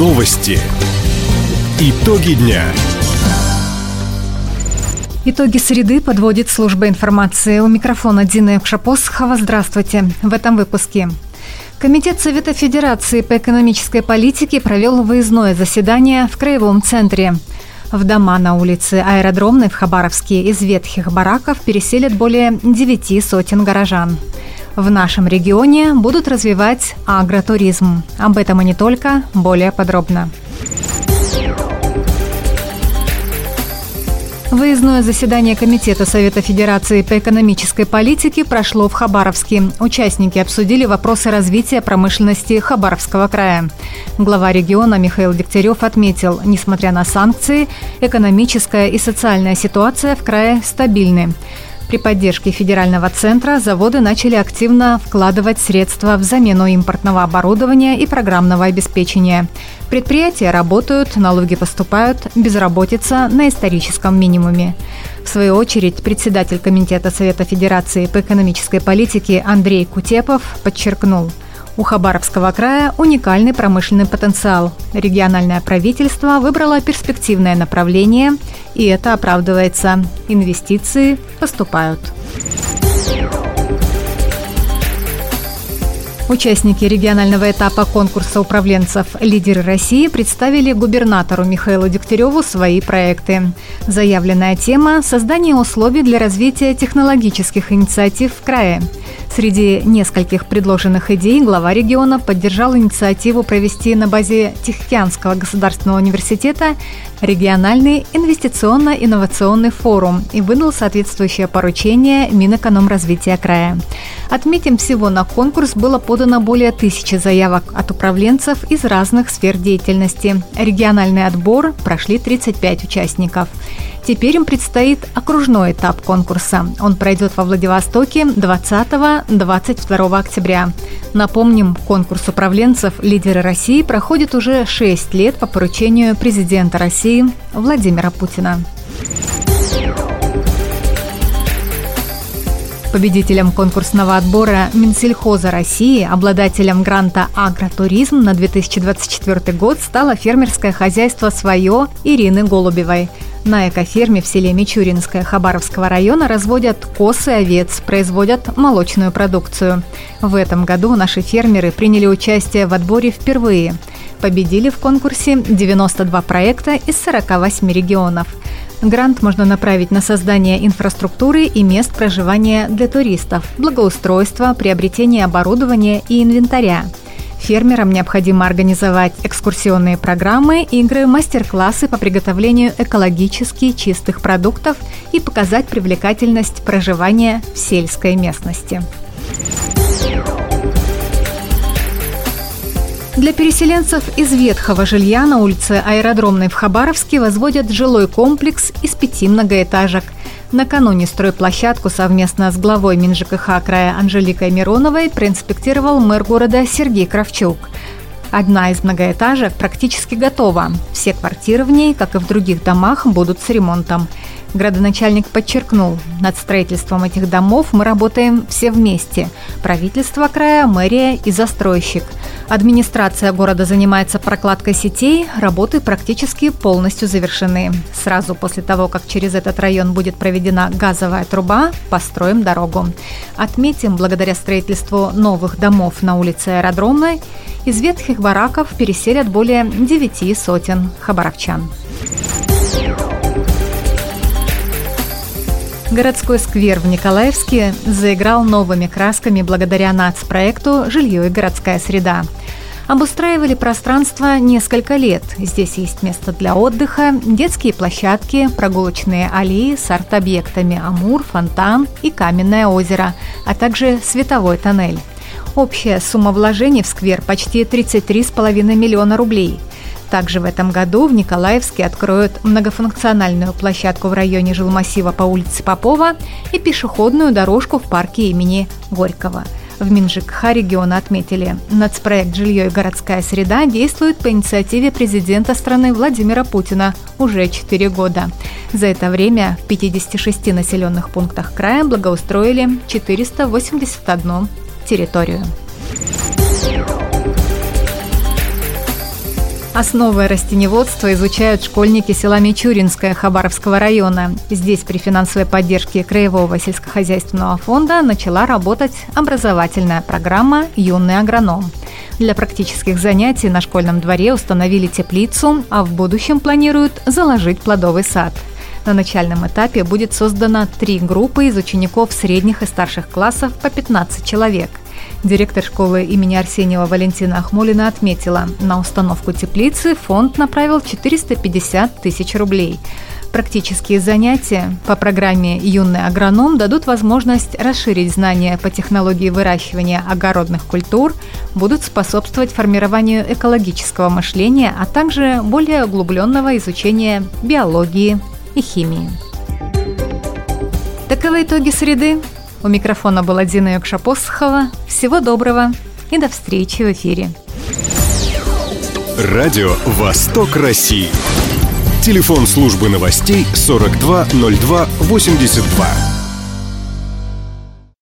Новости. Итоги дня. Итоги среды подводит служба информации. У микрофона Дина Иокша-Посохова. Здравствуйте. В этом выпуске. Комитет Совета Федерации по экономической политике провел выездное заседание в Краевом центре. В дома на улице Аэродромной в Хабаровске из ветхих бараков переселят более 900 горожан. В нашем регионе будут развивать агротуризм. Об этом и не только, более подробно. Выездное заседание Комитета Совета Федерации по экономической политике прошло в Хабаровске. Участники обсудили вопросы развития промышленности Хабаровского края. Глава региона Михаил Дегтярёв отметил, несмотря на санкции, экономическая и социальная ситуация в крае стабильны. При поддержке федерального центра заводы начали активно вкладывать средства в замену импортного оборудования и программного обеспечения. Предприятия работают, налоги поступают, безработица на историческом минимуме. В свою очередь, председатель Комитета Совета Федерации по экономической политике Андрей Кутепов подчеркнул, у Хабаровского края уникальный промышленный потенциал. Региональное правительство выбрало перспективное направление, и это оправдывается. Инвестиции поступают. Участники регионального этапа конкурса управленцев «Лидеры России» представили губернатору Михаилу Дегтярёву свои проекты. Заявленная тема – создание условий для развития технологических инициатив в крае. Среди нескольких предложенных идей глава региона поддержал инициативу провести на базе Тихоокеанского государственного университета региональный инвестиционно-инновационный форум и выдал соответствующее поручение Минэкономразвития края. Отметим, всего на конкурс было подано более 1000 заявок от управленцев из разных сфер деятельности. Региональный отбор прошли 35 участников. Теперь им предстоит окружной этап конкурса. Он пройдет во Владивостоке 20-22 октября. Напомним, конкурс управленцев «Лидеры России» проходит уже 6 лет по поручению президента России Владимира Путина. Победителем конкурсного отбора Минсельхоза России, обладателем гранта «Агротуризм» на 2024 год стало фермерское хозяйство «Своё» Ирины Голубевой. На экоферме в селе Мичуринское Хабаровского района разводят коз и овец, производят молочную продукцию. В этом году наши фермеры приняли участие в отборе впервые. Победили в конкурсе 92 проекта из 48 регионов. Грант можно направить на создание инфраструктуры и мест проживания для туристов, благоустройство, приобретение оборудования и инвентаря. Фермерам необходимо организовать экскурсионные программы, игры, мастер-классы по приготовлению экологически чистых продуктов и показать привлекательность проживания в сельской местности. Для переселенцев из ветхого жилья на улице Аэродромной в Хабаровске возводят жилой комплекс из 5 многоэтажек. Накануне стройплощадку совместно с главой МинЖКХ края Анжеликой Мироновой проинспектировал мэр города Сергей Кравчук. Одна из многоэтажек практически готова. Все квартиры в ней, как и в других домах, будут с ремонтом. Градоначальник подчеркнул, над строительством этих домов мы работаем все вместе. Правительство края, мэрия и застройщик. Администрация города занимается прокладкой сетей, работы практически полностью завершены. Сразу после того, как через этот район будет проведена газовая труба, построим дорогу. Отметим, благодаря строительству новых домов на улице Аэродромной, из ветхих бараков переселят более 900 хабаровчан. Городской сквер в Николаевске заиграл новыми красками благодаря нацпроекту «Жилье и городская среда». Обустраивали пространство несколько лет. Здесь есть место для отдыха, детские площадки, прогулочные аллеи с арт-объектами «Амур», «Фонтан» и «Каменное озеро», а также световой тоннель. Общая сумма вложений в сквер почти 33,5 миллиона рублей. Также в этом году в Николаевске откроют многофункциональную площадку в районе жилмассива по улице Попова и пешеходную дорожку в парке имени Горького. В МинЖКХ региона отметили, нацпроект «Жилье и городская среда» действует по инициативе президента страны Владимира Путина уже 4 года. За это время в 56 населенных пунктах края благоустроили 481 территорию. Основы растеневодства изучают школьники села Мичуринское Хабаровского района. Здесь при финансовой поддержке Краевого сельскохозяйственного фонда начала работать образовательная программа «Юный агроном». Для практических занятий на школьном дворе установили теплицу, а в будущем планируют заложить плодовый сад. На начальном этапе будет создано 3 группы из учеников средних и старших классов по 15 человек. Директор школы имени Арсеньева Валентина Ахмолина отметила, на установку теплицы фонд направил 450 тысяч рублей. Практические занятия по программе «Юный агроном» дадут возможность расширить знания по технологии выращивания огородных культур, будут способствовать формированию экологического мышления, а также более углубленного изучения биологии и химии. Таковы итоги среды. У микрофона была Дина Иокша-Посохова. Всего доброго и до встречи в эфире. Радио «Восток России». Телефон службы новостей 420282.